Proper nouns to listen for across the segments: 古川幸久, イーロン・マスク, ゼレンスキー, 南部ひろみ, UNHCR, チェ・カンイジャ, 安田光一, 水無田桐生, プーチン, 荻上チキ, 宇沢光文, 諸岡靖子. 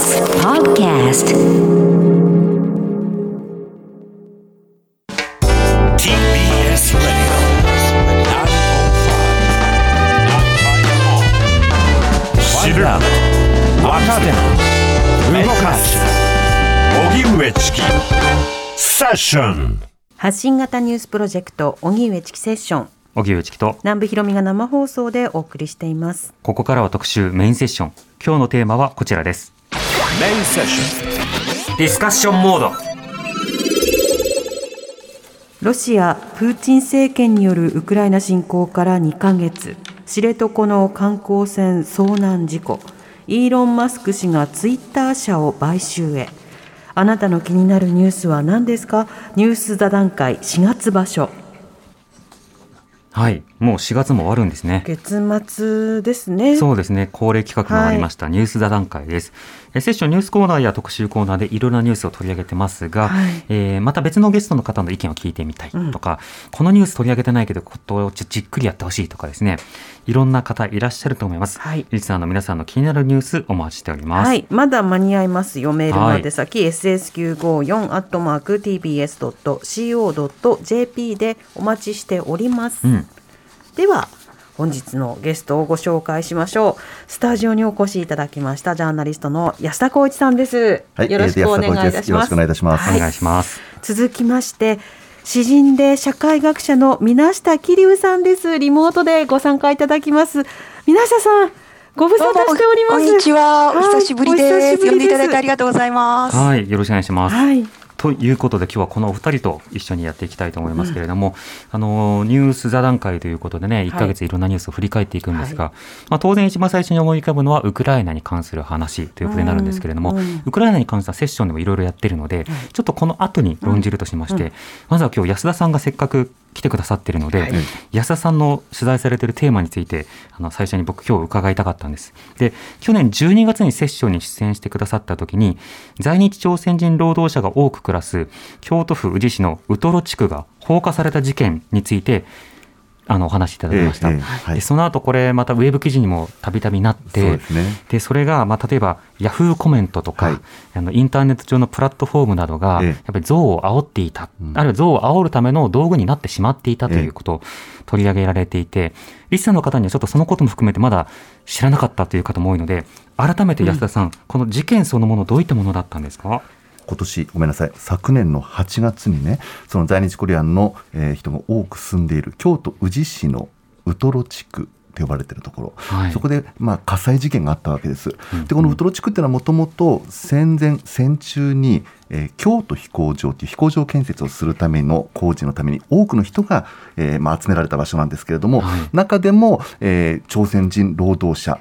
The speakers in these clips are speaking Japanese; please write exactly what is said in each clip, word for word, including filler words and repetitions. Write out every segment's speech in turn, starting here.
ティービーエス Podcast ティービーエス Radio 知るな若手動かす荻上チキセッション発信型ニュースプロジェクト荻上チキセッション、荻上チキと南部ひろみが生放送でお送りしています。ここからは特集メインセッション。今日のテーマはこちらです。メインセッションディスカッションモード。ロシアプーチン政権によるウクライナ侵攻からにかげつ、知床の観光船遭難事故、イーロン・マスク氏がツイッター社を買収へ。あなたの気になるニュースは何ですか？ニュース座談会しがつ場所。はい、もうしがつも終わるんですね。月末ですね。そうですね、恒例企画もありました、はい、ニュース座談会です。えセッションニュースコーナーや特集コーナーでいろいろなニュースを取り上げてますが、はい、えー、また別のゲストの方の意見を聞いてみたいとか、うん、このニュース取り上げてないけどことをじっくりやってほしいとかですね、いろんな方いらっしゃると思います。はい、リスナーの皆さんの気になるニュースお待ちしております。はい、まだ間に合いますよ。メールまで先、はい、エスエスきゅうごよん アットマーク ティービーエス ドット シーオー ドット ジェーピー でお待ちしております、うん。では本日のゲストをご紹介しましょう。スタジオにお越しいただきましたジャーナリストの安田光一さんです、はい、よろしくお願いいたします。続きまして詩人で社会学者の水下桐生さんです。リモートでご参加いただきます。水下さんご無沙汰しております。こんにちは、お久しぶりです。呼んでいただいてありがとうございます。はい、よろしくお願いします。はい、ということで今日はこのお二人と一緒にやっていきたいと思いますけれども、うん、あのニュース座談会ということでね、いっかげついろんなニュースを振り返っていくんですが、はい、まあ、当然一番最初に思い浮かぶのはウクライナに関する話ということになるんですけれども、うん、ウクライナに関するセッションでもいろいろやってるので、うん、ちょっとこの後に論じるとしまして、うんうん、まずは今日安田さんがせっかく来てくださっているので、はい、安田さんの取材されているテーマについてあの最初に僕今日伺いたかったんです。で、去年じゅうにがつにセッションに出演してくださった時に、在日朝鮮人労働者が多く暮らす京都府宇治市のウトロ地区が放火された事件についてあのお話しいただきました、えーえーはい、でその後これまたウェブ記事にもたびたびなって そうですね、でそれがまあ例えばヤフーコメントとか、はい、あのインターネット上のプラットフォームなどがやっぱり憎悪を煽っていた、えー、あるいは憎悪を煽るための道具になってしまっていたということを取り上げられていて、リスナーの方にはちょっとそのことも含めてまだ知らなかったという方も多いので、改めて安田さん、うん、この事件そのものどういったものだったんですか？今年ごめんなさい昨年のはちがつにね、その在日コリアンの、えー、人が多く住んでいる京都宇治市のウトロ地区と呼ばれているところ、はい、そこで、まあ、火災事件があったわけです、うんうん、でこのウトロ地区というのはもともと戦前戦中に、えー、京都飛行場という飛行場建設をするための工事のために多くの人が、えーまあ、集められた場所なんですけれども、はい、中でも、えー、朝鮮人労働者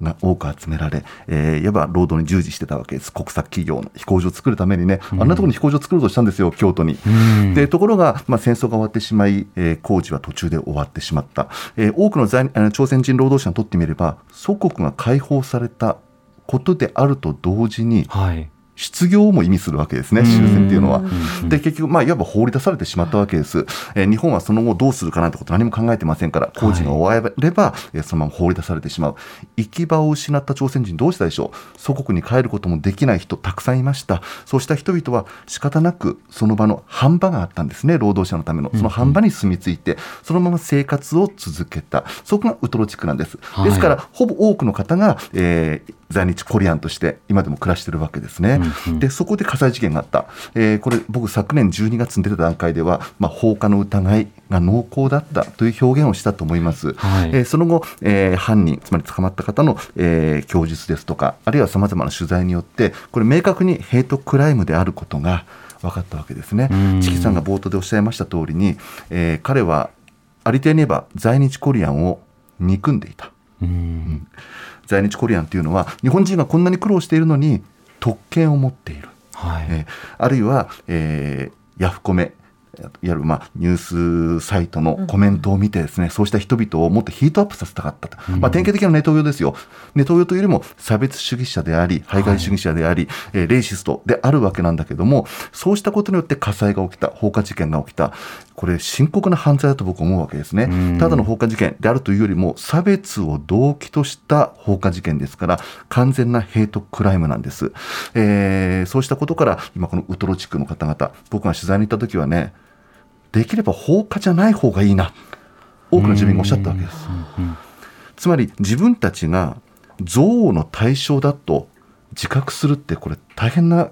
が多く集められ、えー、いわば労働に従事してたわけです。国策企業の飛行場を作るためにね、あんなところに飛行場を作ろうとしたんですよ、京都に、うん、でところが、まあ、戦争が終わってしまい、えー、工事は途中で終わってしまった、えー、多くの在あの朝鮮人労働者にとってみれば祖国が解放されたことであると同時に、はい、失業も意味するわけですね、終戦というのは。で結局、まあ、いわば放り出されてしまったわけです、えー、日本はその後どうするかなんてこと何も考えてませんから、工事が終われば、はい、そのまま放り出されてしまう。行き場を失った朝鮮人どうしたでしょう。祖国に帰ることもできない人たくさんいました。そうした人々は仕方なくその場の飯場があったんですね、労働者のための。その飯場に住み着いてそのまま生活を続けた、そこがウトロ地区なんです。ですから、はい、ほぼ多くの方が、えー、在日コリアンとして今でも暮らしているわけですね、うんうん、でそこで火災事件があった、えー、これ僕昨年じゅうにがつに出た段階では、まあ、放火の疑いが濃厚だったという表現をしたと思います、はい、えー、その後、えー、犯人つまり捕まった方の、えー、供述ですとか、あるいはさまざまな取材によってこれ明確にヘイトクライムであることが分かったわけですね。チキさんが冒頭でおっしゃいました通りに、えー、彼はありていに言えば在日コリアンを憎んでいた。うん、うん、在日コリアンというのは日本人がこんなに苦労しているのに特権を持っている、はい、えー、あるいは、えー、ヤフコメ、いわゆるまあニュースサイトのコメントを見てですね、うん、そうした人々をもっとヒートアップさせたかったと、うんまあ、典型的なネトウヨですよ。ネトウヨというよりも差別主義者であり排外主義者であり、はいえー、レイシストであるわけなんだけども、そうしたことによって火災が起きた、放火事件が起きた、これ深刻な犯罪だと僕は思うわけですね、うん、ただの放火事件であるというよりも差別を動機とした放火事件ですから、完全なヘイトクライムなんです、えー、そうしたことから今このウトロ地区の方々、僕が取材に行った時はね、できれば放火じゃない方がいいな、多くの住民がおっしゃったわけです。つまり自分たちが憎悪の対象だと自覚するって、これ大変な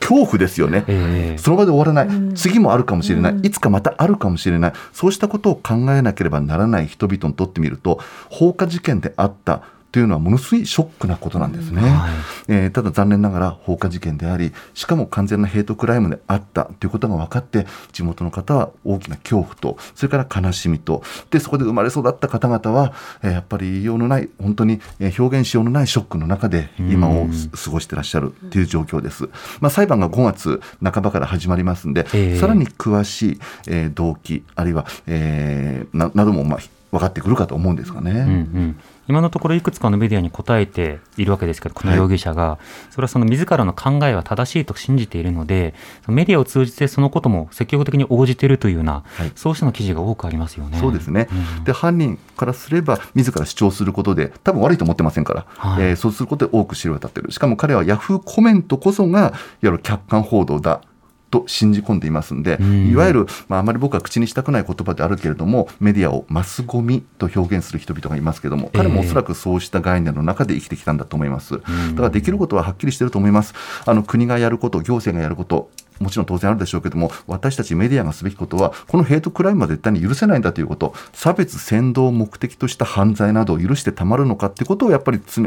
恐怖ですよね、えー、その場で終わらない、うん、次もあるかもしれない、いつかまたあるかもしれない、そうしたことを考えなければならない人々にとってみると、放火事件であったというのはものすごいショックなことなんですね、うんはいえー、ただ残念ながら放火事件であり、しかも完全なヘイトクライムであったということが分かって、地元の方は大きな恐怖と、それから悲しみと、でそこで生まれ育った方々は、えー、やっぱり言いようのない、本当に表現しようのないショックの中で今を過ごしてらっしゃるという状況です、うんまあ、裁判がごがつなかばから始まりますので、えー、さらに詳しい、えー、動機あるいは、えー、な, などもまあ分かってくるかと思うんですがね、うんうん、今のところいくつかのメディアに答えているわけですけど、この容疑者が、はい、それはその自らの考えは正しいと信じているので、メディアを通じてそのことも積極的に応じているというような、はい、そうしたの記事が多くありますよね。そうですね、うん、で犯人からすれば自ら主張することで多分悪いと思ってませんから、はいえー、そうすることで多く知れ渡っている。しかも彼はヤフーコメントこそがいわゆる客観報道だと信じ込んでいますので、いわゆる、まあ、あまり僕は口にしたくない言葉であるけれども、メディアをマスゴミと表現する人々がいますけれども、彼もおそらくそうした概念の中で生きてきたんだと思います、えー、だからできることははっきりしていると思います。あの国がやること、行政がやること、もちろん当然あるでしょうけども、私たちメディアがすべきことは、このヘイトクライムは絶対に許せないんだということ、差別扇動を目的とした犯罪などを許してたまるのかということをやっぱり常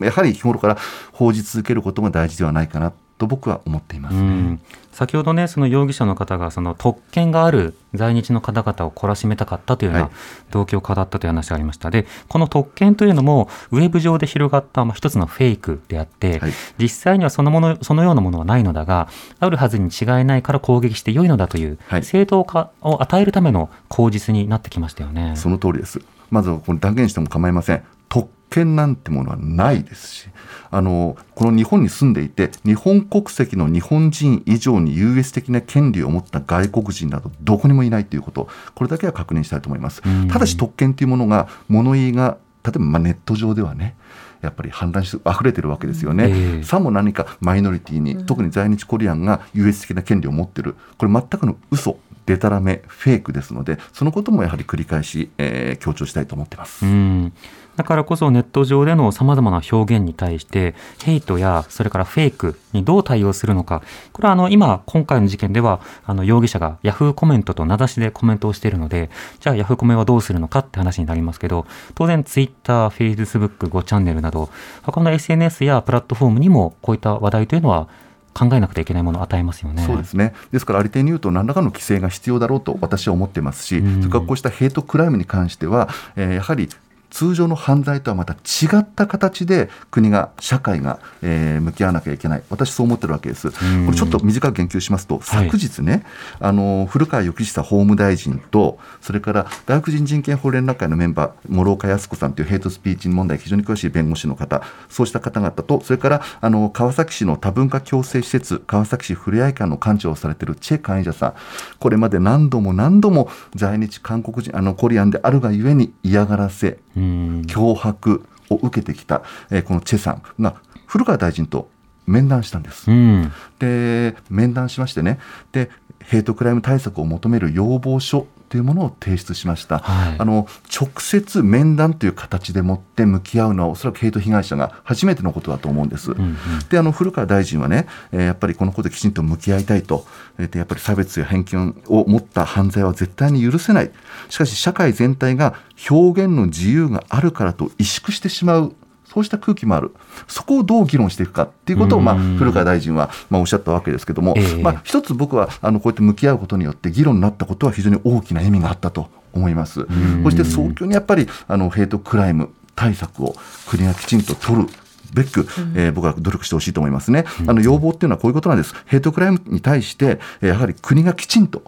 やはり日頃から報じ続けることが大事ではないかなと僕は思っていますね、うん、先ほどね、その容疑者の方がその特権がある在日の方々を懲らしめたかったというような動機を語ったという話がありました。で、この特権というのもウェブ上で広がった、まあ、一つのフェイクであって、はい、実際にはそのもの、そのようなものはないのだが、あるはずに違いないから攻撃してよいのだという、はい、正当化を与えるための口実になってきましたよね。その通りです。まずはこれ断言しても構いません。特権なんてものはないですし、あのこの日本に住んでいて日本国籍の日本人以上に優越的な権利を持った外国人などどこにもいないということ、これだけは確認したいと思います。ただし特権というものが、物言いが例えばまネット上ではね、やっぱり氾濫し溢れてるわけですよね、えー、さも何かマイノリティに、特に在日コリアンが優越的な権利を持ってる、これ全くの嘘、デタラメ、フェイクですので、そのこともやはり繰り返し、えー、強調したいと思っています。うん、だからこそネット上でのさまざまな表現に対してヘイトやそれからフェイクにどう対応するのか、これはあの今今回の事件ではあの容疑者がヤフーコメントと名指しでコメントをしているので、じゃあヤフーコメはどうするのかって話になりますけど、当然ツイッター、フェイスブック、ごチャンネルなど他の エスエヌエス やプラットフォームにもこういった話題というのは考えなくてはいけないものを与えますよね。そうですね。ですからありていに言うと何らかの規制が必要だろうと私は思ってますし、うん、それからこうしたヘイトクライムに関しては、えー、やはり通常の犯罪とはまた違った形で国が、社会が、えー、向き合わなきゃいけない、私そう思ってるわけです。これちょっと短く言及しますと、昨日ね、はい、あの古川幸久法務大臣と、それから外国人人権法連絡会のメンバー、諸岡靖子さんというヘイトスピーチ問題非常に詳しい弁護士の方、そうした方々と、それからあの川崎市の多文化共生施設川崎市ふれあい館の館長をされているチェカンイジャさん、これまで何度も何度も在日韓国人あのコリアンであるがゆえに嫌がらせ、脅迫を受けてきた、えー、このチェさんが古川大臣と面談したんです、うん、で面談しましてね、でヘイトクライム対策を求める要望書というものを提出しました、はい、あの直接面談という形でもって向き合うのはおそらくヘイト被害者が初めてのことだと思うんです、うんうん、であの古川大臣はね、えー、やっぱりこのことできちんと向き合いたいと、えー、でやっぱり差別や偏見を持った犯罪は絶対に許せない、しかし社会全体が表現の自由があるからと萎縮してしまう、そうした空気もある、そこをどう議論していくかということを、まあ、古川大臣はまあおっしゃったわけですけども、えーまあ、一つ僕はあのこうやって向き合うことによって議論になったことは非常に大きな意味があったと思います。そして早急にやっぱりあのヘイトクライム対策を国がきちんと取るべく、えー、僕は努力してほしいと思いますね。あの要望というのはこういうことなんです。ヘイトクライムに対してやはり国がきちんと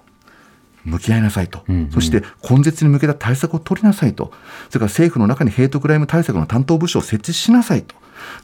向き合いなさいと、うんうん、そして根絶に向けた対策を取りなさいと、それから政府の中にヘイトクライム対策の担当部署を設置しなさいと、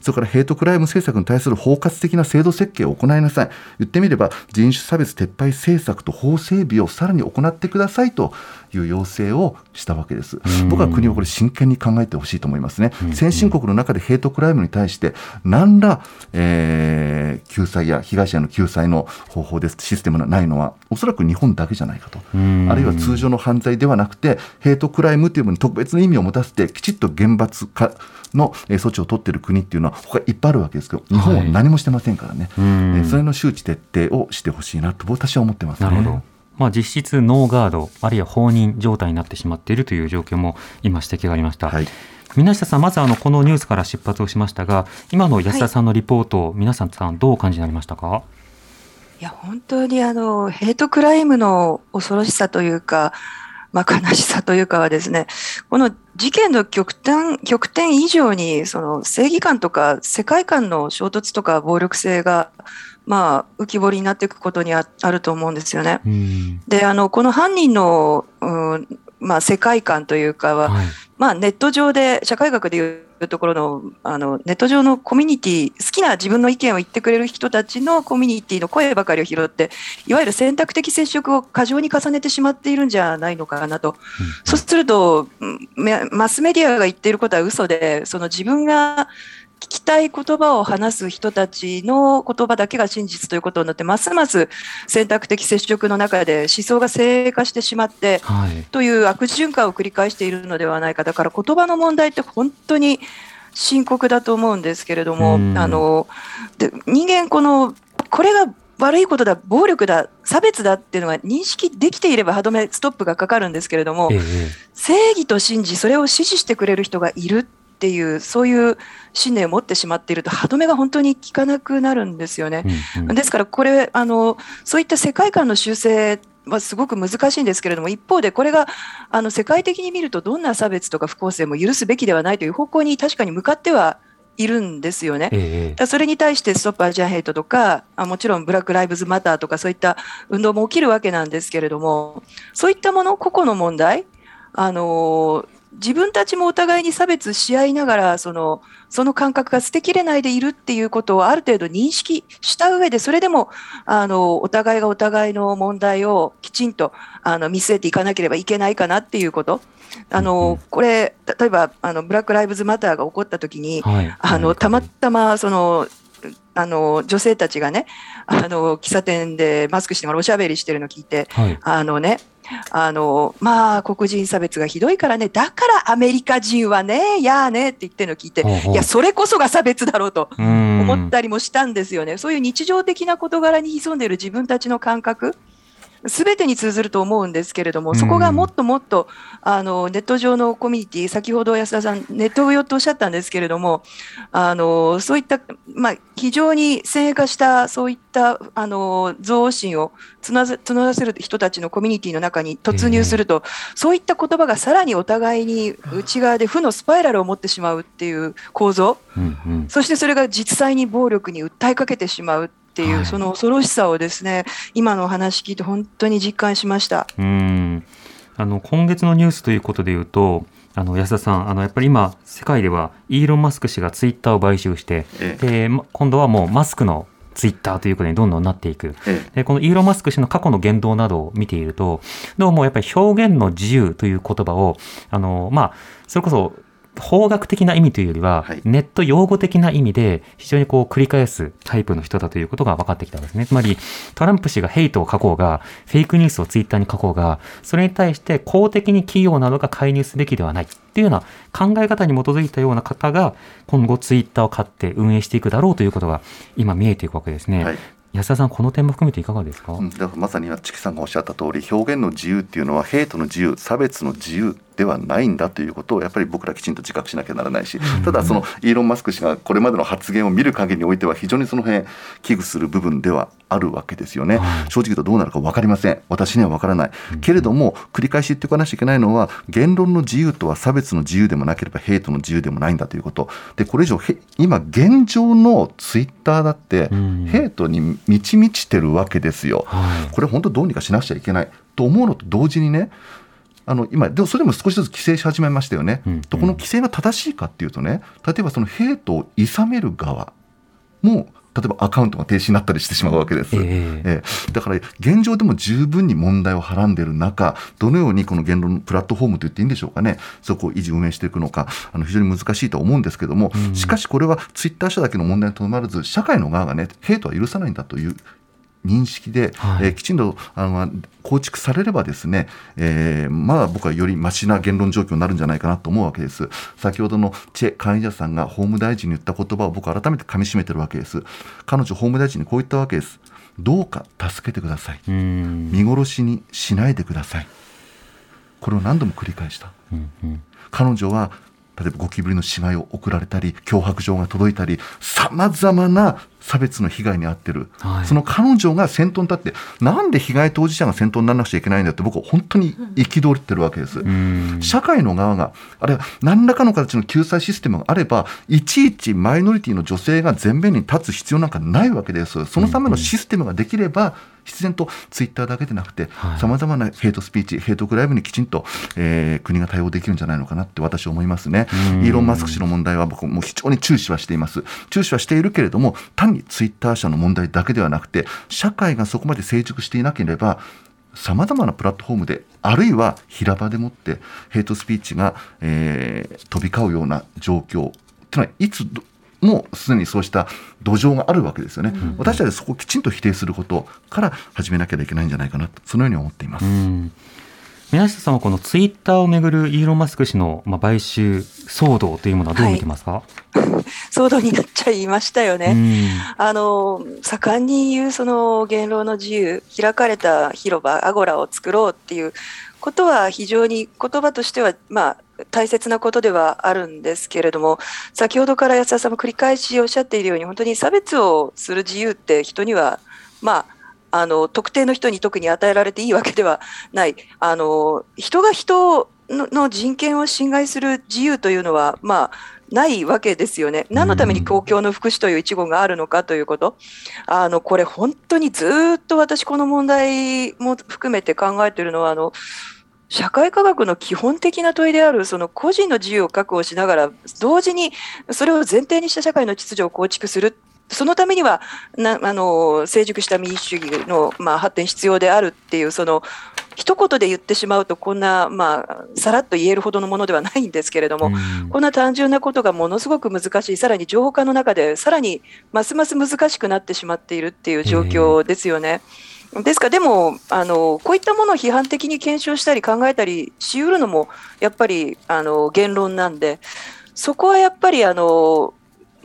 それからヘイトクライム政策に対する包括的な制度設計を行いなさい、言ってみれば人種差別撤廃政策と法整備をさらに行ってくださいという要請をしたわけです。僕は国をこれ真剣に考えてほしいと思いますね、うんうん、先進国の中でヘイトクライムに対して何ら、えー、救済や被害者の救済の方法です、システムがないのはおそらく日本だけじゃないかと、うんうん、あるいは通常の犯罪ではなくてヘイトクライムというものに特別な意味を持たせてきちっと厳罰化の措置を取っている国っていうのは他いっぱいあるわけですけど、日本は何もしてませんからね、はい、それの周知徹底をしてほしいなと私は思ってますね。なるほど、まあ、実質ノーガードあるいは放任状態になってしまっているという状況も今指摘がありました、はい、皆下さんまずあのこのニュースから出発をしましたが、今の安田さんのリポートを、はい、皆さんどうお感じになりましたか？いや本当にあのヘイトクライムの恐ろしさというか、まあ、悲しさというかはですね、この事件の極端、極点以上にその正義感とか世界観の衝突とか暴力性がまあ浮き彫りになっていくことに あ, あると思うんですよね。うんであのこの犯人の、うんまあ、世界観というかは、はいまあ、ネット上で社会学でいうところ の, あのネット上のコミュニティ、好きな自分の意見を言ってくれる人たちのコミュニティの声ばかりを拾っていわゆる選択的接触を過剰に重ねてしまっているんじゃないのかなと、うん、そうするとマスメディアが言っていることは嘘で、その自分が聞きたい言葉を話す人たちの言葉だけが真実ということになって、ますます選択的接触の中で思想が精鋭化してしまって、はい、という悪循環を繰り返しているのではないか。だから言葉の問題って本当に深刻だと思うんですけれども、あので人間このこれが悪いことだ、暴力だ、差別だっていうのが認識できていれば歯止めストップがかかるんですけれども、ええ、正義と信じそれを支持してくれる人がいるっていうそういう信念を持ってしまっていると歯止めが本当に効かなくなるんですよね、うんうん、ですからこれあのそういった世界観の修正はすごく難しいんですけれども、一方でこれがあの世界的に見るとどんな差別とか不公正も許すべきではないという方向に確かに向かってはいるんですよね、ええ、それに対してストップアジアンヘイトとかあもちろんブラックライブズマターとかそういった運動も起きるわけなんですけれども、そういったもの個々の問題あの自分たちもお互いに差別し合いながらその、その感覚が捨てきれないでいるっていうことをある程度認識した上で、それでもあのお互いがお互いの問題をきちんとあの見据えていかなければいけないかなっていうこと。あのこれ例えばあのブラックライブズマターが起こった時に、はい、あのたまたまそのあの女性たちがねあの喫茶店でマスクしてもらうおしゃべりしてるのを聞いて、はい、あのねあのまあ黒人差別がひどいからね、だからアメリカ人はねやーねって言ってるのを聞いて、いやそれこそが差別だろうと思ったりもしたんですよね。そういう日常的な事柄に潜んでいる自分たちの感覚全てに通ずると思うんですけれども、そこがもっともっとあのネット上のコミュニティ、先ほど安田さんネット上とおっしゃったんですけれども、あのそういった、まあ、非常に精鋭化したそういったあの憎悪心を募らせる人たちのコミュニティの中に突入すると、そういった言葉がさらにお互いに内側で負のスパイラルを持ってしまうっていう構造、うんうん、そしてそれが実際に暴力に訴えかけてしまうっていう、はい、その恐ろしさをですね今のお話聞いて本当に実感しました。うーんあの今月のニュースということでいうとあの安田さんあのやっぱり今世界ではイーロン・マスク氏がツイッターを買収して、ええ、で今度はもうマスクのツイッターということにどんどんなっていく、ええ、でこのイーロン・マスク氏の過去の言動などを見ているとどうもやっぱり表現の自由という言葉をあの、まあ、それこそ法学的な意味というよりは、はい、ネット用語的な意味で非常にこう繰り返すタイプの人だということが分かってきたんですね。つまりトランプ氏がヘイトを書こうがフェイクニュースをツイッターに書こうがそれに対して公的に企業などが介入すべきではないというような考え方に基づいたような方が今後ツイッターを買って運営していくだろうということが今見えていくわけですね、はい、安田さんこの点も含めていかがですか？うん、だからまさにチキさんがおっしゃった通り表現の自由っていうのはヘイトの自由差別の自由ではないんだということをやっぱり僕らきちんと自覚しなきゃならないし、ただそのイーロン・マスク氏がこれまでの発言を見る限りにおいては非常にその辺危惧する部分ではあるわけですよね。正直言うとどうなるか分かりません、私には分からないけれども繰り返し言っておかなきゃいけないのは言論の自由とは差別の自由でもなければヘイトの自由でもないんだということで、これ以上今現状のツイッターだってヘイトに満ち満ちてるわけですよ、はい、これ本当どうにかしなくちゃいけないと思うのと同時にね、あの今でもそれでも少しずつ規制し始めましたよね、うんうん、とこの規制が正しいかっていうとね、例えばそのヘイトを諌める側も例えばアカウントが停止になったりしてしまうわけです、えーえー、だから現状でも十分に問題をはらんでいる中、どのようにこの言論のプラットフォームと言っていいんでしょうかね、そこを維持運営していくのか、あの非常に難しいと思うんですけども、うん、しかしこれはツイッター社だけの問題にとどまらず、社会の側がねヘイトは許さないんだという認識で、はい、えー、きちんとあの構築されればですね、えー、まあ僕はよりマシな言論状況になるんじゃないかなと思うわけです。先ほどのチェ・カンイジャさんが法務大臣に言った言葉を僕は改めてかみしめてるわけです。彼女法務大臣にこう言ったわけです。どうか助けてください、うん、見殺しにしないでください。これを何度も繰り返した、うんうん、彼女は例えばゴキブリの死骸を送られたり、脅迫状が届いたり、さまざまな差別の被害に遭ってる、はい、その彼女が先頭に立って、なんで被害当事者が先頭にならなくちゃいけないんだって僕は本当に憤ってるわけです。うん、社会の側が、あるいは何らかの形の救済システムがあれば、いちいちマイノリティの女性が前面に立つ必要なんかないわけです。そのためのシステムができれば、うんうん、必然とツイッターだけでなくてさまざまなヘイトスピーチ、ヘイトクライムにきちんと、えー、国が対応できるんじゃないのかなって私は思いますね。イーロン・マスク氏の問題は僕も非常に注視はしています。注視はしているけれども、単にツイッター社の問題だけではなくて、社会がそこまで成熟していなければ、さまざまなプラットフォームで、あるいは平場でもってヘイトスピーチが、えー、飛び交うような状況というのはいつもうすでにそうした土壌があるわけですよね、うん、私たちはそこをきちんと否定することから始めなきゃいけないんじゃないかなと、そのように思っています。うん、宮下さんはこのツイッターをめぐるイーロン・マスク氏の買収騒動というものはどう見てますか？はい、騒動になっちゃいましたよね。うん、あの盛んに言うその言論の自由、開かれた広場アゴラを作ろうっていうことは非常に言葉としてはまあ大切なことではあるんですけれども、先ほどから安田さんも繰り返しおっしゃっているように、本当に差別をする自由って人には、まあ、あの特定の人に特に与えられていいわけではない。あの人が人の人権を侵害する自由というのは、まあ、ないわけですよね。何のために公共の福祉という一言があるのかということ、あのこれ本当にずっと私この問題も含めて考えているのは、あの社会科学の基本的な問いである、その個人の自由を確保しながら、同時にそれを前提にした社会の秩序を構築する、そのためにはなあの成熟した民主主義の、まあ、発展必要であるっていう、その一言で言ってしまうとこんな、まあ、さらっと言えるほどのものではないんですけれども、うん、こんな単純なことがものすごく難しい、さらに情報化の中でさらにますます難しくなってしまっているっていう状況ですよね。ですから、でもあのこういったものを批判的に検証したり考えたりし得るのもやっぱりあの言論なんで、そこはやっぱりあの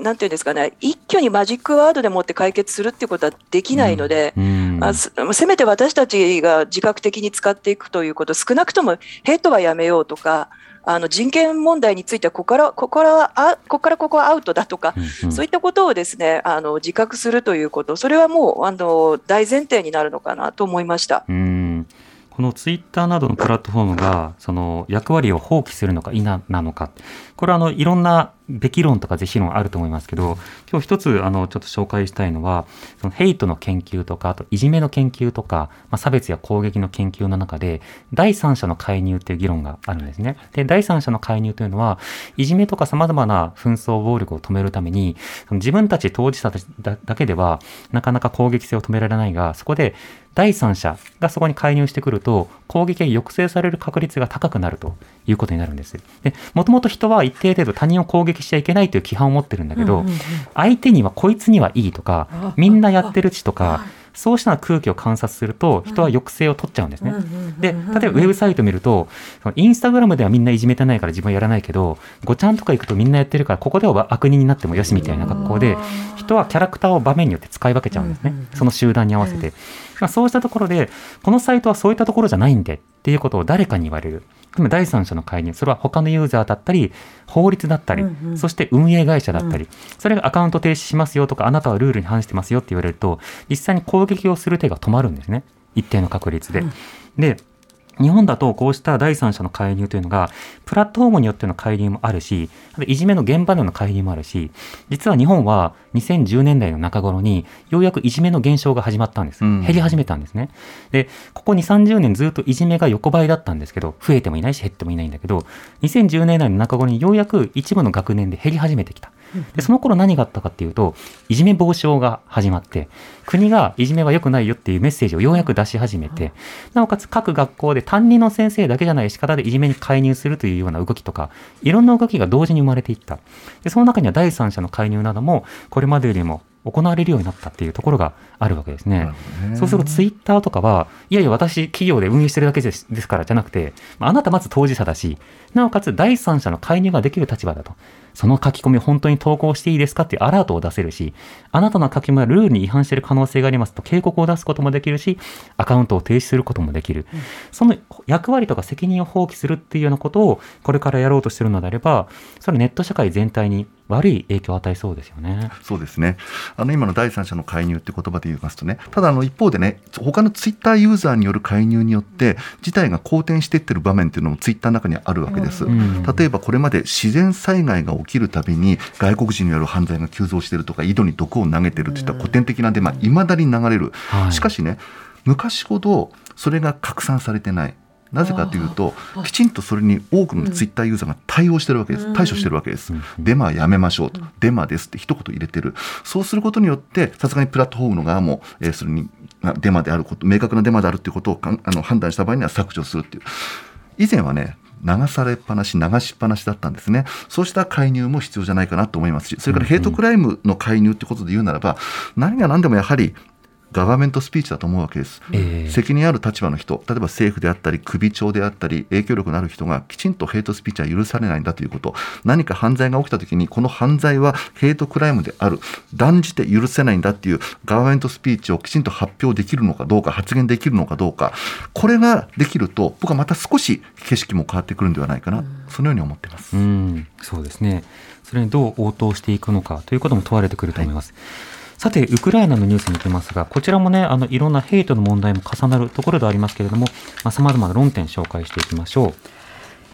なんていうんですかね、一挙にマジックワードでもって解決するっていうことはできないので、うんうん、まあ、せめて私たちが自覚的に使っていくということ、少なくともヘイトはやめようとか、あの人権問題についてはここからここはあここからここはアウトだとか、うんうん、そういったことをですね、あの自覚するということ、それはもうあの大前提になるのかなと思いました。うん、このツイッターなどのプラットフォームがその役割を放棄するのか否なのか、これはあのいろんなべき論とか是非論あると思いますけど、今日一つあのちょっと紹介したいのは、そのヘイトの研究とか、あといじめの研究とか、まあ、差別や攻撃の研究の中で第三者の介入という議論があるんですね。で、第三者の介入というのは、いじめとか様々な紛争暴力を止めるために、自分たち当事者だけではなかなか攻撃性を止められないが、そこで第三者がそこに介入してくると攻撃が抑制される確率が高くなるということになるんです。で、もともと人は一定程度他人を攻撃しちゃいけないという規範を持ってるんだけど、うんうんうん、相手にはこいつにはいいとか、みんなやってるちとか、そうした空気を観察すると人は抑制を取っちゃうんですね。で、例えばウェブサイト見ると、インスタグラムではみんないじめてないから自分はやらないけど、ごちゃんとか行くとみんなやってるから、ここでは悪人になってもよしみたいな格好で、人はキャラクターを場面によって使い分けちゃうんですね、その集団に合わせて。そうしたところで、このサイトはそういったところじゃないんでっていうことを誰かに言われる、第三者の介入、それは他のユーザーだったり法律だったり、うんうん、そして運営会社だったり、うん、それがアカウント停止しますよとか、あなたはルールに反してますよって言われると、実際に攻撃をする手が止まるんですね、一定の確率で。うん、で日本だとこうした第三者の介入というのがプラットフォームによっての介入もあるし、いじめの現場での介入もあるし、実は日本はにせんじゅうねんだいの中頃にようやくいじめの減少が始まったんです。減り始めたんですね。で、ここにじゅう、さんじゅうねんずっといじめが横ばいだったんですけど、増えてもいないし減ってもいないんだけど、にせんじゅうねんだいの中頃にようやく一部の学年で減り始めてきた。で、その頃何があったかっていうと、いじめ防止法が始まって、国がいじめは良くないよっていうメッセージをようやく出し始めて、なおかつ各学校で担任の先生だけじゃない仕方でいじめに介入するというような動きとか、いろんな動きが同時に生まれていった。で、その中には第三者の介入などもこれまでよりも行われるようになったっていうところがあるわけですね。そうするとツイッターとかは、いやいや私企業で運営してるだけですからじゃなくて、あなたまず当事者だし、なおかつ第三者の介入ができる立場だと、その書き込み本当に投稿していいですかっていうアラートを出せるし、あなたの書き込みはルールに違反している可能性がありますと警告を出すこともできるし、アカウントを停止することもできる、うん、その役割とか責任を放棄するっていうようなことをこれからやろうとしているのであれば、それネット社会全体に悪い影響を与えそうですよね。そうですね。あの今の第三者の介入って言葉で言いますとね、ただあの一方でね、他のツイッターユーザーによる介入によって事態が好転していってる場面っていうのもツイッターの中にあるわけです、うん、例えばこれまで自然災害が起きるたびに外国人による犯罪が急増しているとか、井戸に毒を投げているといった古典的なデマ、いまだに流れる、はい、しかしね、昔ほどそれが拡散されてない。なぜかというと、きちんとそれに多くのツイッターユーザーが対応してるわけです、対処してるわけです。デマはやめましょうと、デマですって一言入れてる。そうすることによってさすがにプラットフォームの側も、えー、それにデマであること、明確なデマであるということをあの判断した場合には削除するっていう。以前はね、流されっぱなし流しっぱなしだったんですね。そうした介入も必要じゃないかなと思いますし、それからヘイトクライムの介入ということで言うならば、何が何でもやはりガバメントスピーチだと思うわけです、えー、責任ある立場の人、例えば政府であったり首長であったり影響力のある人がきちんとヘイトスピーチは許されないんだということ、何か犯罪が起きたときにこの犯罪はヘイトクライムである、断じて許せないんだというガバメントスピーチをきちんと発表できるのかどうか、発言できるのかどうか、これができると僕はまた少し景色も変わってくるんではないかな、そのように思っています。うん、そうですね。それにどう応答していくのかということも問われてくると思います、はい。さて、ウクライナのニュースに行きますが、こちらもね、あのいろんなヘイトの問題も重なるところではありますけれども、まあ、様々な論点紹介していきましょう。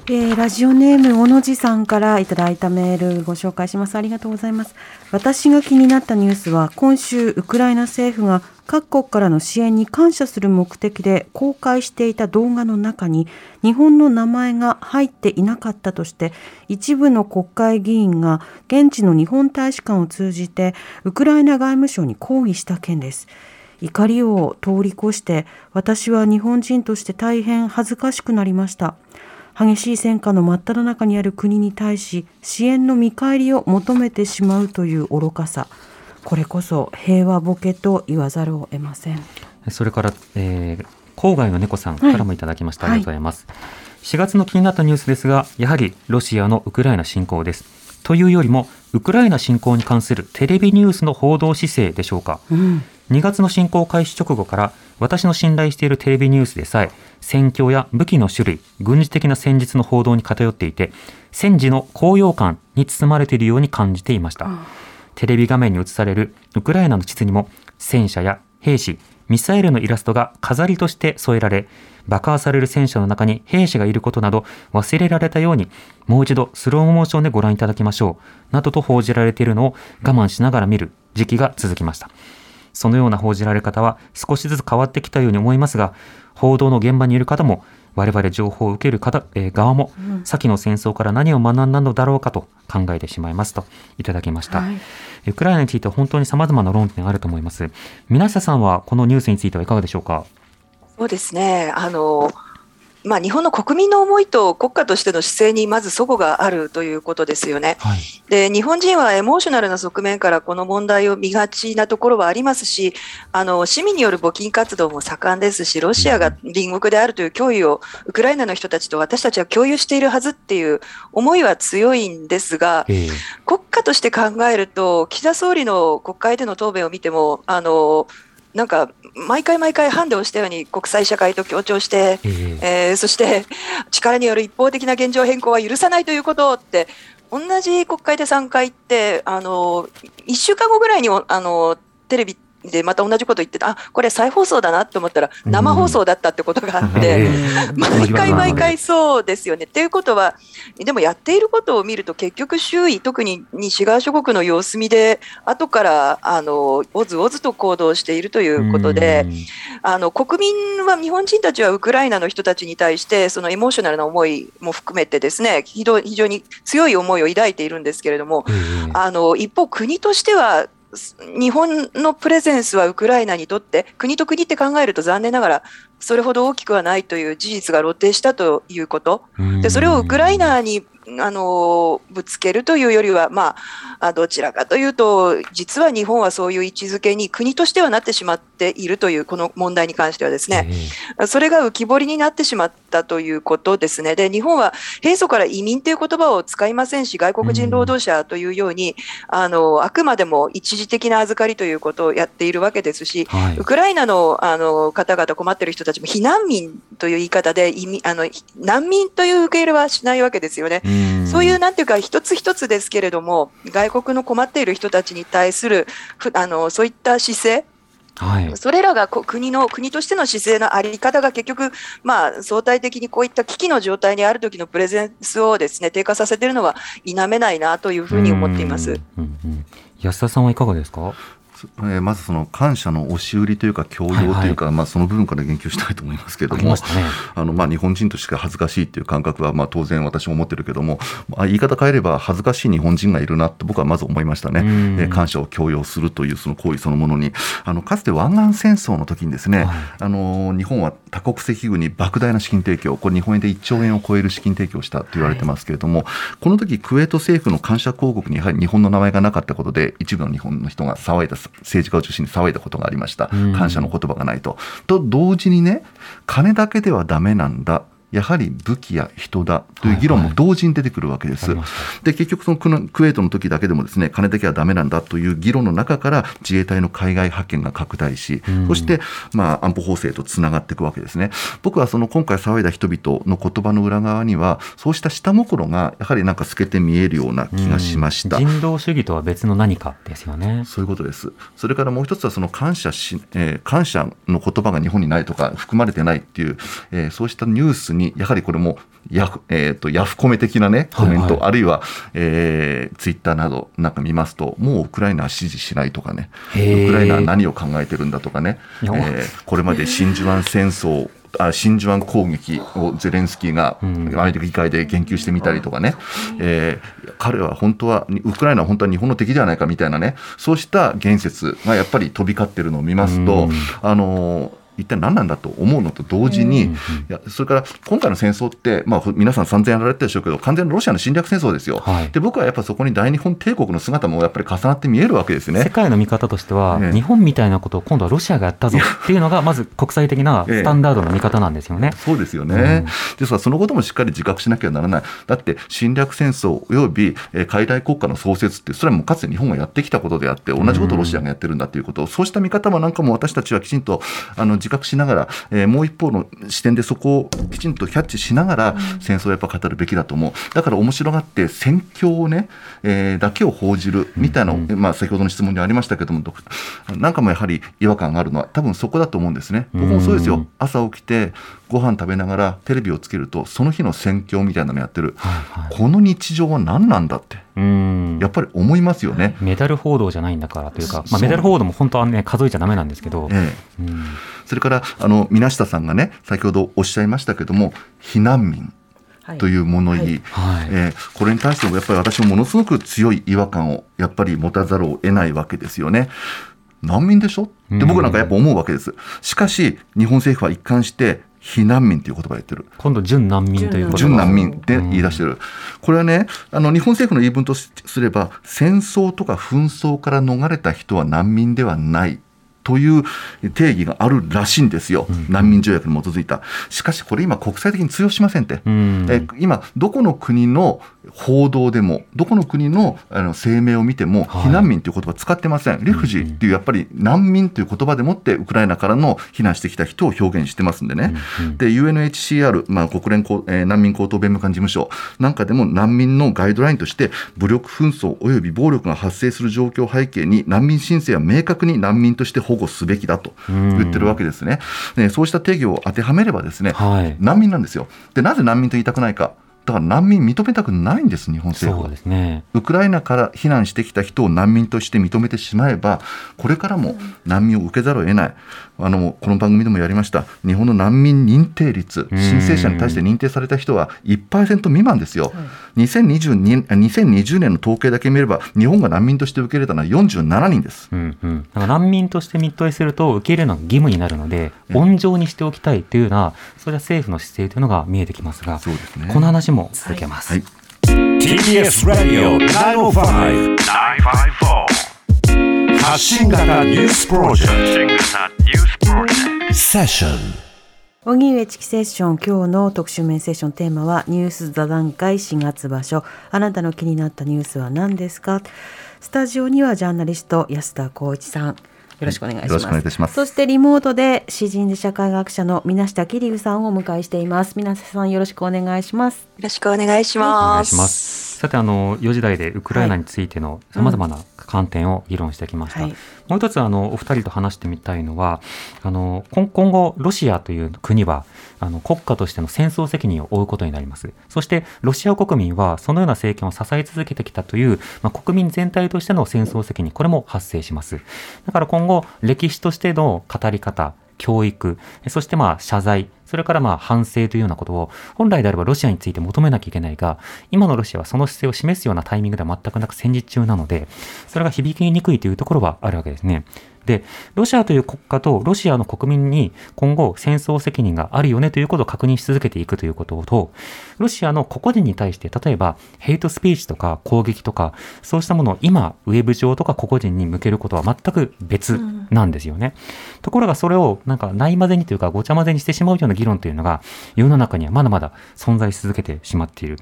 えー、ラジオネームおのじさんからいただいたメールご紹介します。ありがとうございます。私が気になったニュースは、今週ウクライナ政府が各国からの支援に感謝する目的で公開していた動画の中に日本の名前が入っていなかったとして、一部の国会議員が現地の日本大使館を通じてウクライナ外務省に抗議した件です。怒りを通り越して、私は日本人として大変恥ずかしくなりました。激しい戦火の真っ只中にある国に対し、支援の見返りを求めてしまうという愚かさ、これこそ平和ボケと言わざるを得ません。それから、えー、郊外の猫さんからもいただきました、はい、ありがとうございます、はい、しがつの気になったニュースですが、やはりロシアのウクライナ侵攻です。というよりもウクライナ侵攻に関するテレビニュースの報道姿勢でしょうか、うん、にがつの侵攻開始直後から、私の信頼しているテレビニュースでさえ戦況や武器の種類、軍事的な戦術の報道に偏っていて、戦時の高揚感に包まれているように感じていました、うん、テレビ画面に映されるウクライナの地図にも戦車や兵士、ミサイルのイラストが飾りとして添えられ、爆破される戦車の中に兵士がいることなど忘れられたように、もう一度スローモーションでご覧いただきましょうなどと報じられているのを我慢しながら見る時期が続きました。そのような報じられ方は少しずつ変わってきたように思いますが、報道の現場にいる方も我々情報を受ける方、えー、側も、うん、先の戦争から何を学んだのだろうかと考えてしまいますといただきました、はい、ウクライナについては本当に様々な論点があると思います。水下さんはこのニュースについてはいかがでしょうか。そうですね、あの、まあ、日本の国民の思いと国家としての姿勢にまず齟齬があるということですよね、はい、で日本人はエモーショナルな側面からこの問題を見がちなところはありますし、あの市民による募金活動も盛んですし、ロシアが隣国であるという脅威をウクライナの人たちと私たちは共有しているはずっていう思いは強いんですが、えー、国家として考えると岸田総理の国会での答弁を見ても、あのなんか毎回毎回ハンデをしたように国際社会と協調して、えーえー、そして力による一方的な現状変更は許さないということって、同じ国会でさんかいって、あのいっしゅうかんごぐらいにあのテレビでまた同じこと言ってた、あ、これ再放送だなと思ったら生放送だったってことがあって、うん、毎回毎回そうですよね。ということはでもやっていることを見ると結局周囲、特に西側諸国の様子見で後からあのおずおずと行動しているということで、うん、あの国民は、日本人たちはウクライナの人たちに対してそのエモーショナルな思いも含めてですね、非常に強い思いを抱いているんですけれども、うん、あの一方国としては日本のプレゼンスはウクライナにとって、国と国って考えると残念ながらそれほど大きくはないという事実が露呈したということで、それをウクライナにあのぶつけるというよりは、まあ、どちらかというと実は日本はそういう位置づけに国としてはなってしまっているという、この問題に関してはですね、それが浮き彫りになってしまったということですね。で、日本は平素から移民という言葉を使いませんし、外国人労働者というように、うん、あのあくまでも一時的な預かりということをやっているわけですし、はい、ウクライナの、あの方々、困っている人たちも避難民という言い方で、移民、あの難民という受け入れはしないわけですよね。そういう、なんていうか、一つ一つですけれども、外国の困っている人たちに対するあのそういった姿勢、はい、それらが国の、国としての姿勢のあり方が結局、まあ、相対的にこういった危機の状態にある時のプレゼンスをですね、低下させているのは否めないなというふうに思っています。うんうん、安田さんはいかがですか？えー、まずその感謝の押し売りというか強要というか、はいはい、まあ、その部分から言及したいと思いますけれども、あ、ね、あのまあ日本人として恥ずかしいという感覚はまあ当然私も思ってるけども、まあ、言い方変えれば恥ずかしい日本人がいるなと僕はまず思いましたね。えー、感謝を強要するというその行為そのものに、あのかつて湾岸戦争の時にですね、はい、あの日本は多国籍軍に莫大な資金提供、これ日本円でいっちょうえんを超える資金提供したと言われてますけれども、はい、この時クウェート政府の感謝広告にやはり日本の名前がなかったことで一部の日本の人が騒いだ、政治家を中心に騒いだことがありました。感謝の言葉がないと、と同時にね、金だけではダメなんだ、やはり武器や人だという議論も同時に出てくるわけです。はいはい、で結局そのクウェートの時だけでもですね、金だけはダメなんだという議論の中から自衛隊の海外派遣が拡大し、うん、そして、まあ、安保法制とつながっていくわけですね。僕はその今回騒いだ人々の言葉の裏側にはそうした下心がやはりなんか透けて見えるような気がしました。うん、人道主義とは別の何かですよね。そういうことです。それからもう一つはその感謝し、えー、感謝の言葉が日本にないとか含まれてないっていう、えー、そうしたニュースにやはりこれもヤフ、えー、とヤフコメ的な、ね、コメント、はいはい、あるいは、えー、ツイッターなどなんか見ますと、もうウクライナは支持しないとかね、ウクライナは何を考えてるんだとかね、えー、これまで真珠湾戦争あ真珠湾攻撃をゼレンスキーがアメリカ議会で言及してみたりとかね、えー、彼は本当はウクライナは本当は日本の敵ではないかみたいなね、そうした言説がやっぱり飛び交ってるのを見ますと、あのー一体何なんだと思うのと同時に、うんうんうん、それから今回の戦争って、まあ、皆さん散々やられてるでしょうけど、完全にロシアの侵略戦争ですよ。はい、で僕はやっぱりそこに大日本帝国の姿もやっぱり重なって見えるわけですね。世界の見方としては、ね、日本みたいなことを今度はロシアがやったぞっていうのがまず国際的なスタンダードの見方なんですよね。ええ、そうですよね。うん、ですからそのこともしっかり自覚しなきゃならない。だって侵略戦争および傀儡国家の創設って、それはもうかつて日本がやってきたことであって、同じことをロシアがやってるんだということを、うん、そうした見方もなんかも私たちはきちんとあの自覚しながら、えー、もう一方の視点でそこをきちんとキャッチしながら戦争をやっぱ語るべきだと思う。だから面白がって戦況をね、えー、だけを報じるみたいな、うんうん、まあ、先ほどの質問にありましたけども、なんかもやはり違和感があるのは多分そこだと思うんですね。僕もそうですよ。朝起きてご飯食べながらテレビをつけると、その日の戦況みたいなのやってる、はいはい、この日常は何なんだって、うん、やっぱり思いますよね。メダル報道じゃないんだからというか、まあ、メダル報道も本当は、ね、数えちゃダメなんですけど、ええ、うん、それからあの水無田さんがね、先ほどおっしゃいましたけども、避難民という物言い、はいはい、えー、これに対してもやっぱり私もものすごく強い違和感をやっぱり持たざるを得ないわけですよね。難民でしょって僕なんかやっぱ思うわけです。しかし日本政府は一貫して非難民という言葉を言ってる。今度準難民という言葉、準難民って言い出してる。うん、これはね、あの日本政府の言い分とすれば、戦争とか紛争から逃れた人は難民ではないという定義があるらしいんですよ。うん、難民条約に基づいた。しかしこれ今国際的に通用しませんって。うん、え今どこの国の報道でも、どこの国 の, あの声明を見ても、はい、避難民という言葉使ってません。リフジーというやっぱり難民という言葉でもってウクライナからの避難してきた人を表現してますんでね。うん、で ユーエヌエイチシーアール、まあ、国連、えー、難民高等弁務官事務所なんかでも難民のガイドラインとして、武力紛争および暴力が発生する状況背景に難民申請は明確に難民として報保護すべきだと言ってるわけですね。でそうした定義を当てはめればですね、はい、難民なんですよ。でなぜ難民と言いたくないか、だから難民認めたくないんです日本政府は。そうですね、ウクライナから避難してきた人を難民として認めてしまえばこれからも難民を受けざるを得ない。あのこの番組でもやりました、日本の難民認定率、申請者に対して認定された人は いちパーセント 未満ですよ。にせんにじゅうねんの統計だけ見れば日本が難民として受け入れたのはよんじゅうななにんです、うんうん、だから難民として認定すると受け入れるのが義務になるので温情にしておきたいというような、それは政府の姿勢というのが見えてきますが、そうですね、この話も続けます、はい、 ティービーエス ラジオきゅうまるご きゅうごよん発信型ニュースプロジェクトセッション、荻上チキセッション。今日の特集メインセッション、テーマはニュース座談会しがつ場所、あなたの気になったニュースは何ですか。スタジオにはジャーナリスト安田光一さん、よろしくお願いします。そしてリモートで詩人で社会学者の水無田桐生さんをお迎えしています。水無田さん、よろしくお願いします。よろしくお願いします。さて、あのよじ台でウクライナについてのさまざまな観点を議論してきました、はい、もう一つあのお二人と話してみたいのは、あの今後ロシアという国はあの国家としての戦争責任を負うことになります。そしてロシア国民はそのような政権を支え続けてきたという、まあ、国民全体としての戦争責任、これも発生します。だから今後歴史としての語り方、教育、そしてまあ謝罪、それからまあ反省というようなことを本来であればロシアについて求めなきゃいけないが、今のロシアはその姿勢を示すようなタイミングでは全くなく戦時中なので、それが響きにくいというところはあるわけですね。で、ロシアという国家とロシアの国民に今後戦争責任があるよねということを確認し続けていくということと、ロシアの個々人に対して例えばヘイトスピーチとか攻撃とかそうしたものを今ウェブ上とか個々人に向けることは全く別なんですよね、うん、ところがそれをなんかない混ぜにというかごちゃ混ぜにしてしまうような議論というのが世の中にはまだまだ存在し続けてしまっている。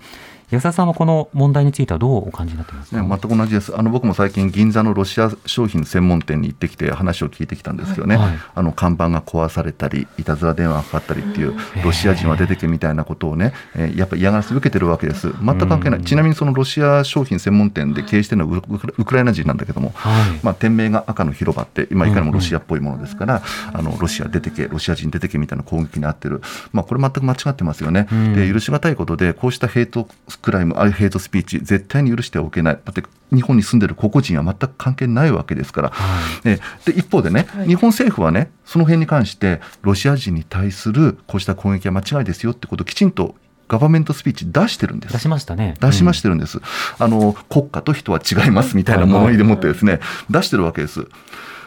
安田さんはこの問題についてはどうお感じになっていますか。ね、全く同じです。あの僕も最近銀座のロシア商品専門店に行ってきて話を聞いてきたんですけどね、はいはい、あの看板が壊されたりいたずら電話がかかったりっていう、ロシア人は出てけみたいなことをね、えー、やっぱり嫌がらせ受けてるわけです。全く関係ない。ちなみにそのロシア商品専門店で経営してるのは ウ, ウクライナ人なんだけども、はいまあ、店名が赤の広場って、まあ、いかにもロシアっぽいものですから、うんうん、あのロシア出てけ、ロシア人出てけみたいな攻撃に遭ってる、まあ、これ全く間違ってますよね、うん、で許しがたいことでこうしたヘイトクライム、あるヘイトスピーチ絶対に許してはおけない。だって日本に住んでる個々人は全く関係ないわけですから、はい、で一方でね、はい、日本政府はねその辺に関してロシア人に対するこうした攻撃は間違いですよってことをきちんとガバメントスピーチ出してるんです。出しましたね。出しましてるんです、うん、あの国家と人は違いますみたいなものにでもってですね、はいはい、出してるわけです。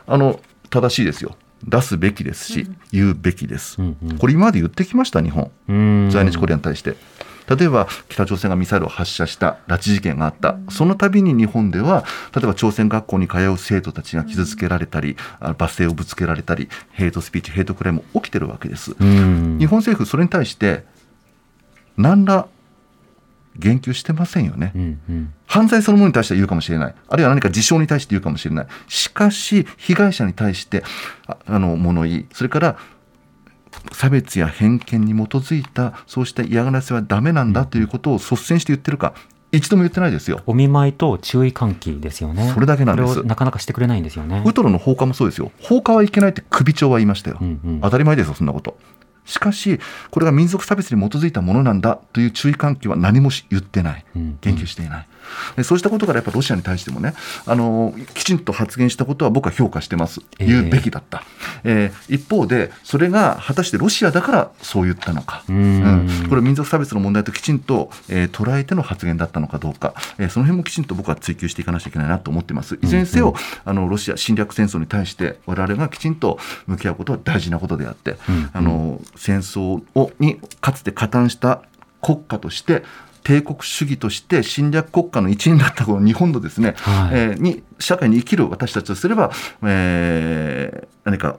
あの正しいですよ、出すべきですし、うん、言うべきです、うんうん、これ今まで言ってきました日本、うん、在日コリアに対して。例えば北朝鮮がミサイルを発射した拉致事件があった、その度に日本では例えば朝鮮学校に通う生徒たちが傷つけられたり、罵声をぶつけられたり、ヘイトスピーチ、ヘイトクライム起きてるわけです。日本政府それに対して何ら言及してませんよね、うんうん、犯罪そのものに対しては言うかもしれない、あるいは何か事象に対して言うかもしれない。しかし被害者に対してあの物言い、それから差別や偏見に基づいたそうした嫌がらせはダメなんだということを率先して言ってるか、一度も言ってないですよ。お見舞いと注意喚起ですよね。それだけなんです。なかなかしてくれないんですよね。ウトロの放火もそうですよ。放火はいけないって首長は言いましたよ、うんうん、当たり前ですよそんなこと。しかしこれが民族差別に基づいたものなんだという注意喚起は何も言ってない、言及していない、うんうん、そうしたことからやっぱロシアに対してもね、あのきちんと発言したことは僕は評価してます、えー、言うべきだった、えー、一方でそれが果たしてロシアだからそう言ったのか、うん、うん、これ民族差別の問題ときちんと、えー、捉えての発言だったのかどうか、えー、その辺もきちんと僕は追及していかなきゃいけないなと思ってます。いずれにせよ、うんうん、あのロシア侵略戦争に対して我々がきちんと向き合うことは大事なことであって、うんうん、あの戦争をにかつて加担した国家として帝国主義として侵略国家の一員だったこの日本のですね、はいえー、に社会に生きる私たちとすれば、えー、何か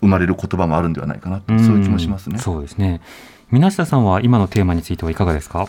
生まれる言葉もあるんではないかなと、そういう気もしますね。そうですね。水無田さんは今のテーマについてはいかがですか。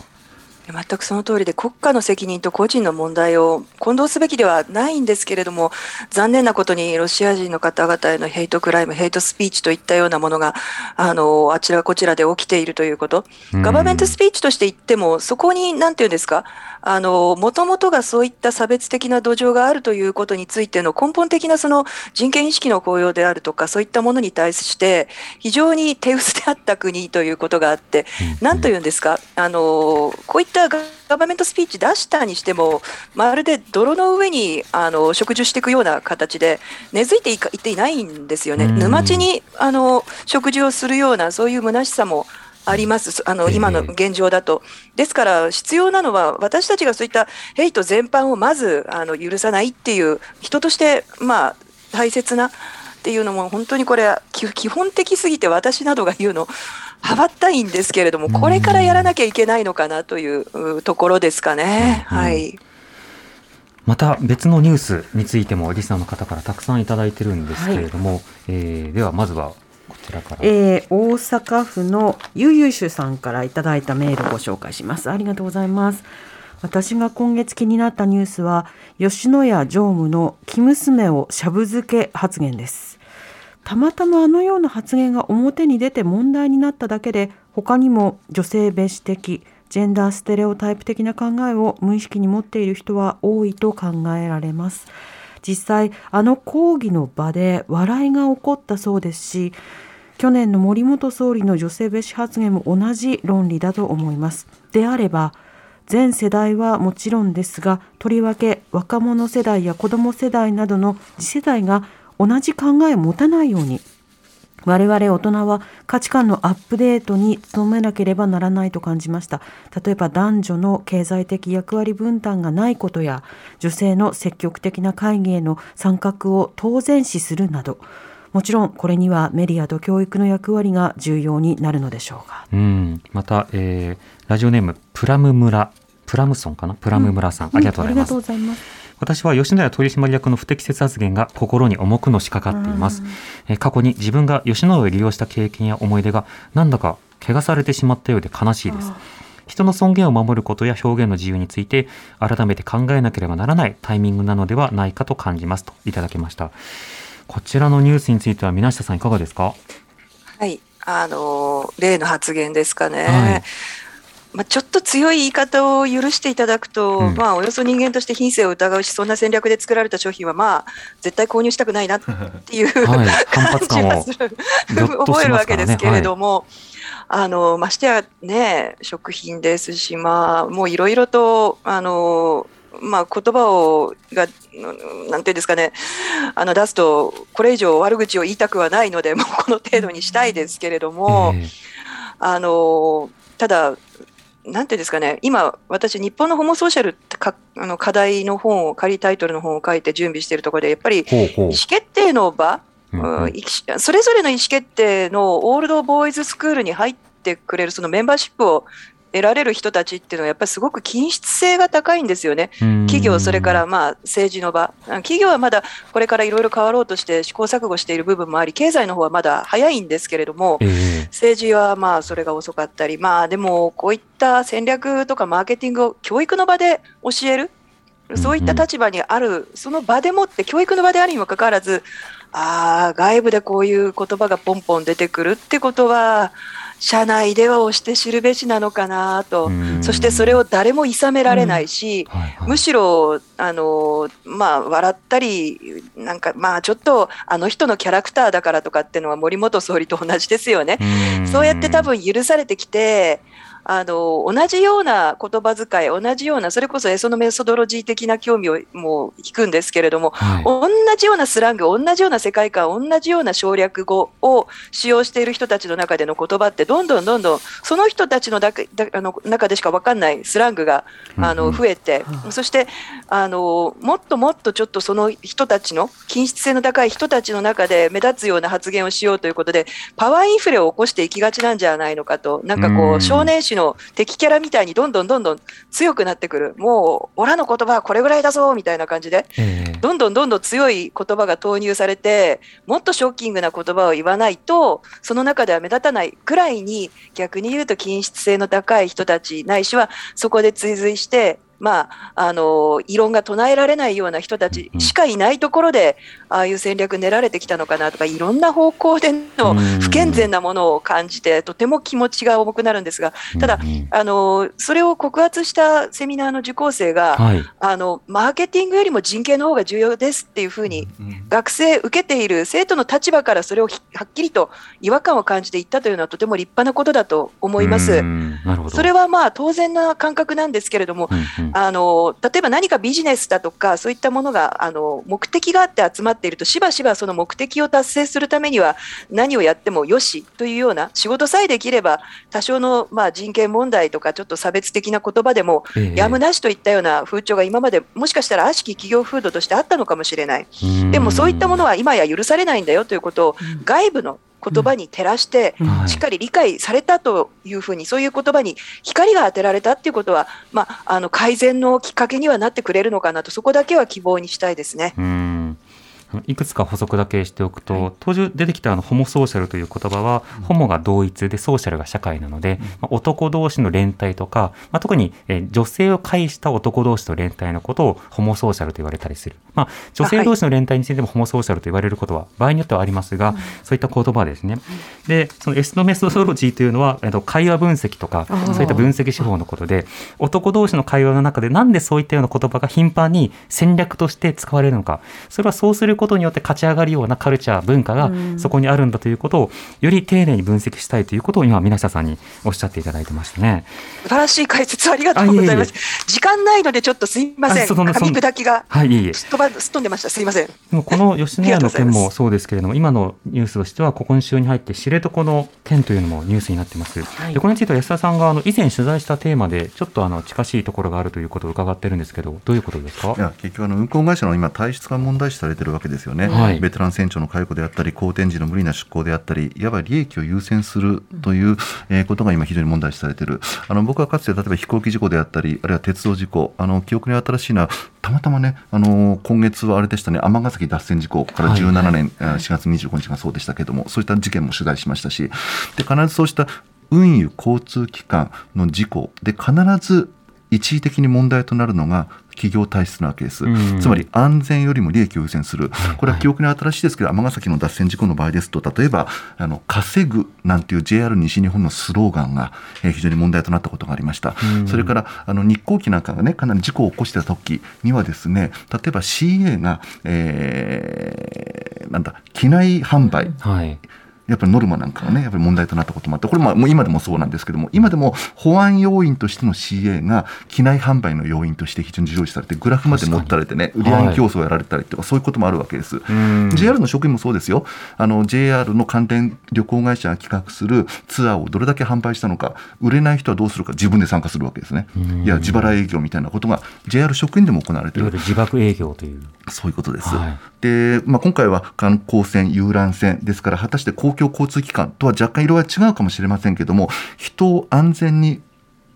全くその通りで、国家の責任と個人の問題を混同すべきではないんですけれども、残念なことにロシア人の方々へのヘイトクライム、ヘイトスピーチといったようなものが あの、あちらこちらで起きているということ。ガバメントスピーチとして言っても、そこに何て言うんですか、あの元々がそういった差別的な土壌があるということについての根本的なその人権意識の高揚であるとか、そういったものに対して非常に手薄であった国ということがあって、何と言うんですか、あのこういったガバメントスピーチ出したにしても、まるで泥の上にあの植樹していくような形で根付いていか、いっていないんですよね。沼地にあの植樹をするような、そういう虚しさもあります、あの今の現状だと。ですから必要なのは、私たちがそういったヘイト全般をまずあの許さないっていう、人としてまあ大切なっていうのも、本当にこれ基本的すぎて、私などが言うの羽ばったいんですけれども、これからやらなきゃいけないのかなというところですかね、うんうん、はい。また別のニュースについてもリスナーの方からたくさんいただいてるんですけれども、はい、えー、ではまずはこちらから、えー、大阪府のゆうゆうしゅさんからいただいたメールをご紹介します。ありがとうございます。私が今月気になったニュースは、吉野家常務の生娘をシャブ漬け発言です。たまたまあのような発言が表に出て問題になっただけで、他にも女性蔑視的、ジェンダーステレオタイプ的な考えを無意識に持っている人は多いと考えられます。実際あの抗議の場で笑いが起こったそうですし、去年の森元総理の女性蔑視発言も同じ論理だと思います。であれば全世代はもちろんですが、とりわけ若者世代や子ども世代などの次世代が同じ考えを持たないように、我々大人は価値観のアップデートに努めなければならないと感じました。例えば男女の経済的役割分担がないことや、女性の積極的な会議への参画を当然視するなど、もちろんこれにはメディアと教育の役割が重要になるのでしょうか。うん、また、えー、ラジオネームプラム村プラムソンかなプラム村さん、うん、ありがとうございます、うん、ありがとうございます。私は吉野家取締役の不適切発言が心に重くのしかかっています。え、過去に自分が吉野家を利用した経験や思い出がなんだか汚されてしまったようで悲しいです。人の尊厳を守ることや表現の自由について改めて考えなければならないタイミングなのではないかと感じますといただきました。こちらのニュースについては水下さんいかがですか？はい、あの例の発言ですかね。はい、まあ、ちょっと強い言い方を許していただくと、うん、まあ、およそ人間として品性を疑うし、そんな戦略で作られた商品は、まあ、絶対購入したくないなっていう、はい、感じがする覚えるわけですけれども、はい、あのましてや、ね、食品ですし、まあ、もういろいろとあの、まあ、言葉をがなんていうんですかね、あの出すとこれ以上悪口を言いたくはないので、もうこの程度にしたいですけれども、えー、あのただなんていうんですかね、今私日本のホモソーシャルかあの課題の本を、仮タイトルの本を書いて準備しているところで、やっぱり意思決定の場、うんうん、それぞれの意思決定のオールドボーイズスクールに入ってくれるそのメンバーシップを得られる人たちっていうのは、やっぱりすごく均質性が高いんですよね。企業、それからまあ政治の場、企業はまだこれからいろいろ変わろうとして試行錯誤している部分もあり、経済の方はまだ早いんですけれども、政治はまあそれが遅かったり、まあでもこういった戦略とかマーケティングを教育の場で教える、そういった立場にある、その場でもって、教育の場であるにもかかわらず、ああ外部でこういう言葉がポンポン出てくるってことは、社内では推して知るべしなのかなと。そしてそれを誰も諌められないし、うん、はいはい、むしろあの、まあ、笑ったりなんか、まあ、ちょっとあの人のキャラクターだからとかっていうのは、森元総理と同じですよね。そうやって多分許されてきて、あの同じような言葉遣い、同じような、それこそエソのメソドロジー的な興味をもう引くんですけれども、はい、同じようなスラング、同じような世界観、同じような省略語を使用している人たちの中での言葉って、どんどんどんどんその人たちのだけだあの中でしか分かんないスラングがあの増えて、うん、そしてあのもっともっとちょっとその人たちの均質性の高い人たちの中で目立つような発言をしようということで、パワーインフレを起こしていきがちなんじゃないのかと。なんかこう少年誌ちの敵キャラみたいにどんどんどんどん強くなってくる、もうオラの言葉はこれぐらいだぞみたいな感じで、どんどんどんどん強い言葉が投入されて、もっとショッキングな言葉を言わないとその中では目立たないくらいに、逆に言うと均質性の高い人たちないしはそこで追随してまあ、あの異論が唱えられないような人たちしかいないところで、ああいう戦略練られてきたのかなとか、いろんな方向での不健全なものを感じて、とても気持ちが重くなるんですが、ただあのそれを告発したセミナーの受講生が、はい、あのマーケティングよりも人権の方が重要ですっていうふうに、学生受けている生徒の立場からそれをはっきりと違和感を感じていったというのはとても立派なことだと思います。なるほど。それはまあ当然な感覚なんですけれども、あの例えば何かビジネスだとかそういったものがあの目的があって集まっていると、しばしばその目的を達成するためには何をやってもよしというような、仕事さえできれば多少の、まあ、人権問題とかちょっと差別的な言葉でもやむなしといったような風潮が今までもしかしたら悪しき企業風土としてあったのかもしれない。でもそういったものは今や許されないんだよということを外部の言葉に照らしてしっかり理解されたというふうに、そういう言葉に光が当てられたということは、まあ、あの改善のきっかけにはなってくれるのかなと、そこだけは希望にしたいですね。うん、いくつか補足だけしておくと、はい、当時出てきたあのホモソーシャルという言葉は、うん、ホモが同一でソーシャルが社会なので、うんまあ、男同士の連帯とか、まあ、特に、えー、女性を介した男同士の連帯のことをホモソーシャルと言われたりする、まあ、女性同士の連帯についてもホモソーシャルと言われることは場合によってはありますが、はい、そういった言葉ですね、うん、でそのエスノメソドロジーというのは、えー、と会話分析とかそういった分析手法のことで、男同士の会話の中でなんでそういったような言葉が頻繁に戦略として使われるのか、それはそうすることによって勝ち上がるようなカルチャー文化がそこにあるんだということをより丁寧に分析したいということを今皆さんにおっしゃっていただいてましたね。素晴らしい解説ありがとうございます。いえいえ、時間ないのでちょっとすいません、紙砕きが、はい、いえいえ、すっ飛んでました、すいません。でもこの吉野家の件もそうですけれども、今のニュースとしては今週に入って知床の件というのもニュースになっています、はい、でこれについては安田さんがあの以前取材したテーマでちょっとあの近しいところがあるということを伺っているんですけど、どういうことですか。いや結局あの運航会社の今体質が問題視されているわけですよね、はい、ベテラン船長の解雇であったり、好転時の無理な出航であったり、いわば利益を優先するということが今非常に問題視されている。あの僕はかつて例えば飛行機事故であったり、あるいは鉄道事故、あの記憶に新しいのはたまたまね、あの今月はあれでしたね、尼崎脱線事故からじゅうななねんしがつにじゅうごにちがそうでしたけれども、そういった事件も取材しましたし、で必ずそうした運輸交通機関の事故で必ず一時的に問題となるのが企業体質なわけです、うん、つまり安全よりも利益を優先する。これは記憶に新しいですけど、尼崎の脱線事故の場合ですと、例えばあの稼ぐなんていう ジェイアール 西日本のスローガンが非常に問題となったことがありました、うん、それからあの日航機なんかがね、かなり事故を起こしてた時にはですね、例えば シーエー が、えー、なんだ機内販売、うんはいやっぱりノルマなんかがねやっぱり問題となったこともあって、これも今でもそうなんですけども、今でも保安要員としての シーエー が機内販売の要員として非常に重要視されて、グラフまで持たれてね、売り上げ競争をやられたりとか、そういうこともあるわけです。 ジェイアール の職員もそうですよ。あの ジェイアール の関連旅行会社が企画するツアーをどれだけ販売したのか、売れない人はどうするか自分で参加するわけですね。いや自腹営業みたいなことが ジェイアール 職員でも行われている。いわゆる自爆営業という、そういうことです、はいでまあ、今回は観光船遊覧船ですから、果たして公共交通機関とは若干色は違うかもしれませんけども、人を安全に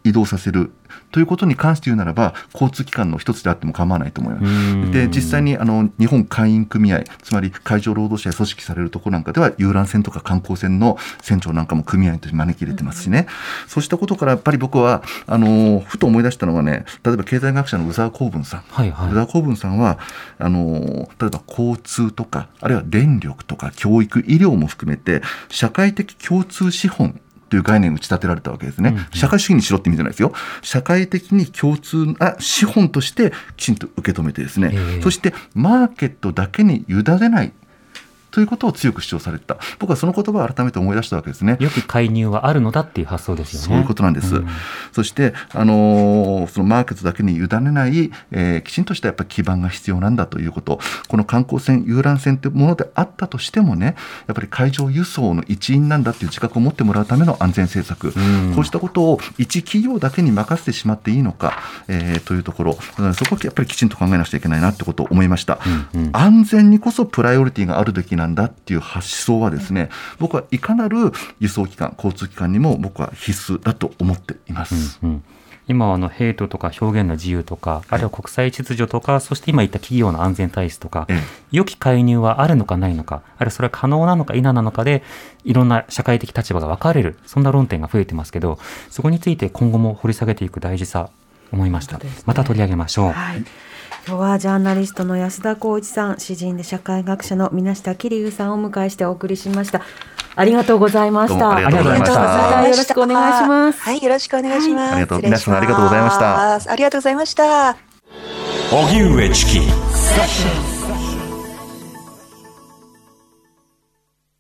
移動させるということに関して言うならば、交通機関の一つであっても構わないと思います。で、実際にあの日本海員組合、つまり海上労働者や組織されるところなんかでは、遊覧船とか観光船の船長なんかも組合として招き入れてますしね、うん、そうしたことからやっぱり僕はあのふと思い出したのはね、例えば経済学者の宇沢光文さん、はいはい、宇沢光文さんはあの例えば交通とか、あるいは電力とか教育医療も含めて社会的共通資本という概念を打ち立てられたわけですね、うんうん、社会主義にしろって意味じゃないですよ。社会的に共通な資本としてきちんと受け止めてですね、えー、そしてマーケットだけに委ねないということを強く主張された。僕はその言葉を改めて思い出したわけですね。よき介入はあるのだっていう発想ですよね。そういうことなんです、うん、そして、あのー、そのマーケットだけに委ねない、えー、きちんとしたやっぱり基盤が必要なんだということ。この観光船遊覧船というものであったとしてもね、やっぱり海上輸送の一員なんだという自覚を持ってもらうための安全政策、うん、こうしたことを一企業だけに任せてしまっていいのか、えー、というところ、そこはやっぱりきちんと考えなくちゃいけないなということを思いました、うんうん、安全にこそプライオリティがあるべきなんだっていう発想はですね、僕はいかなる輸送機関、交通機関にも僕は必須だと思っています、うんうん。今はあのヘイトとか表現の自由とか、あるいは国際秩序とか、そして今言った企業の安全体質とか、良き介入はあるのかないのか、あるいはそれは可能なのか否なのかで、いろんな社会的立場が分かれる、そんな論点が増えてますけど、そこについて今後も掘り下げていく大事さ思いました、ね、また取り上げましょう、はい。今日はジャーナリストの安田光一さん、詩人で社会学者の水下桐生さんをお迎えしてお送りしました。ありがとうございました。ありがとうございました。よろしくお願いします。はい、よろしくお願いします。ありがとうございました。ありがとうございました。荻上チキセッション。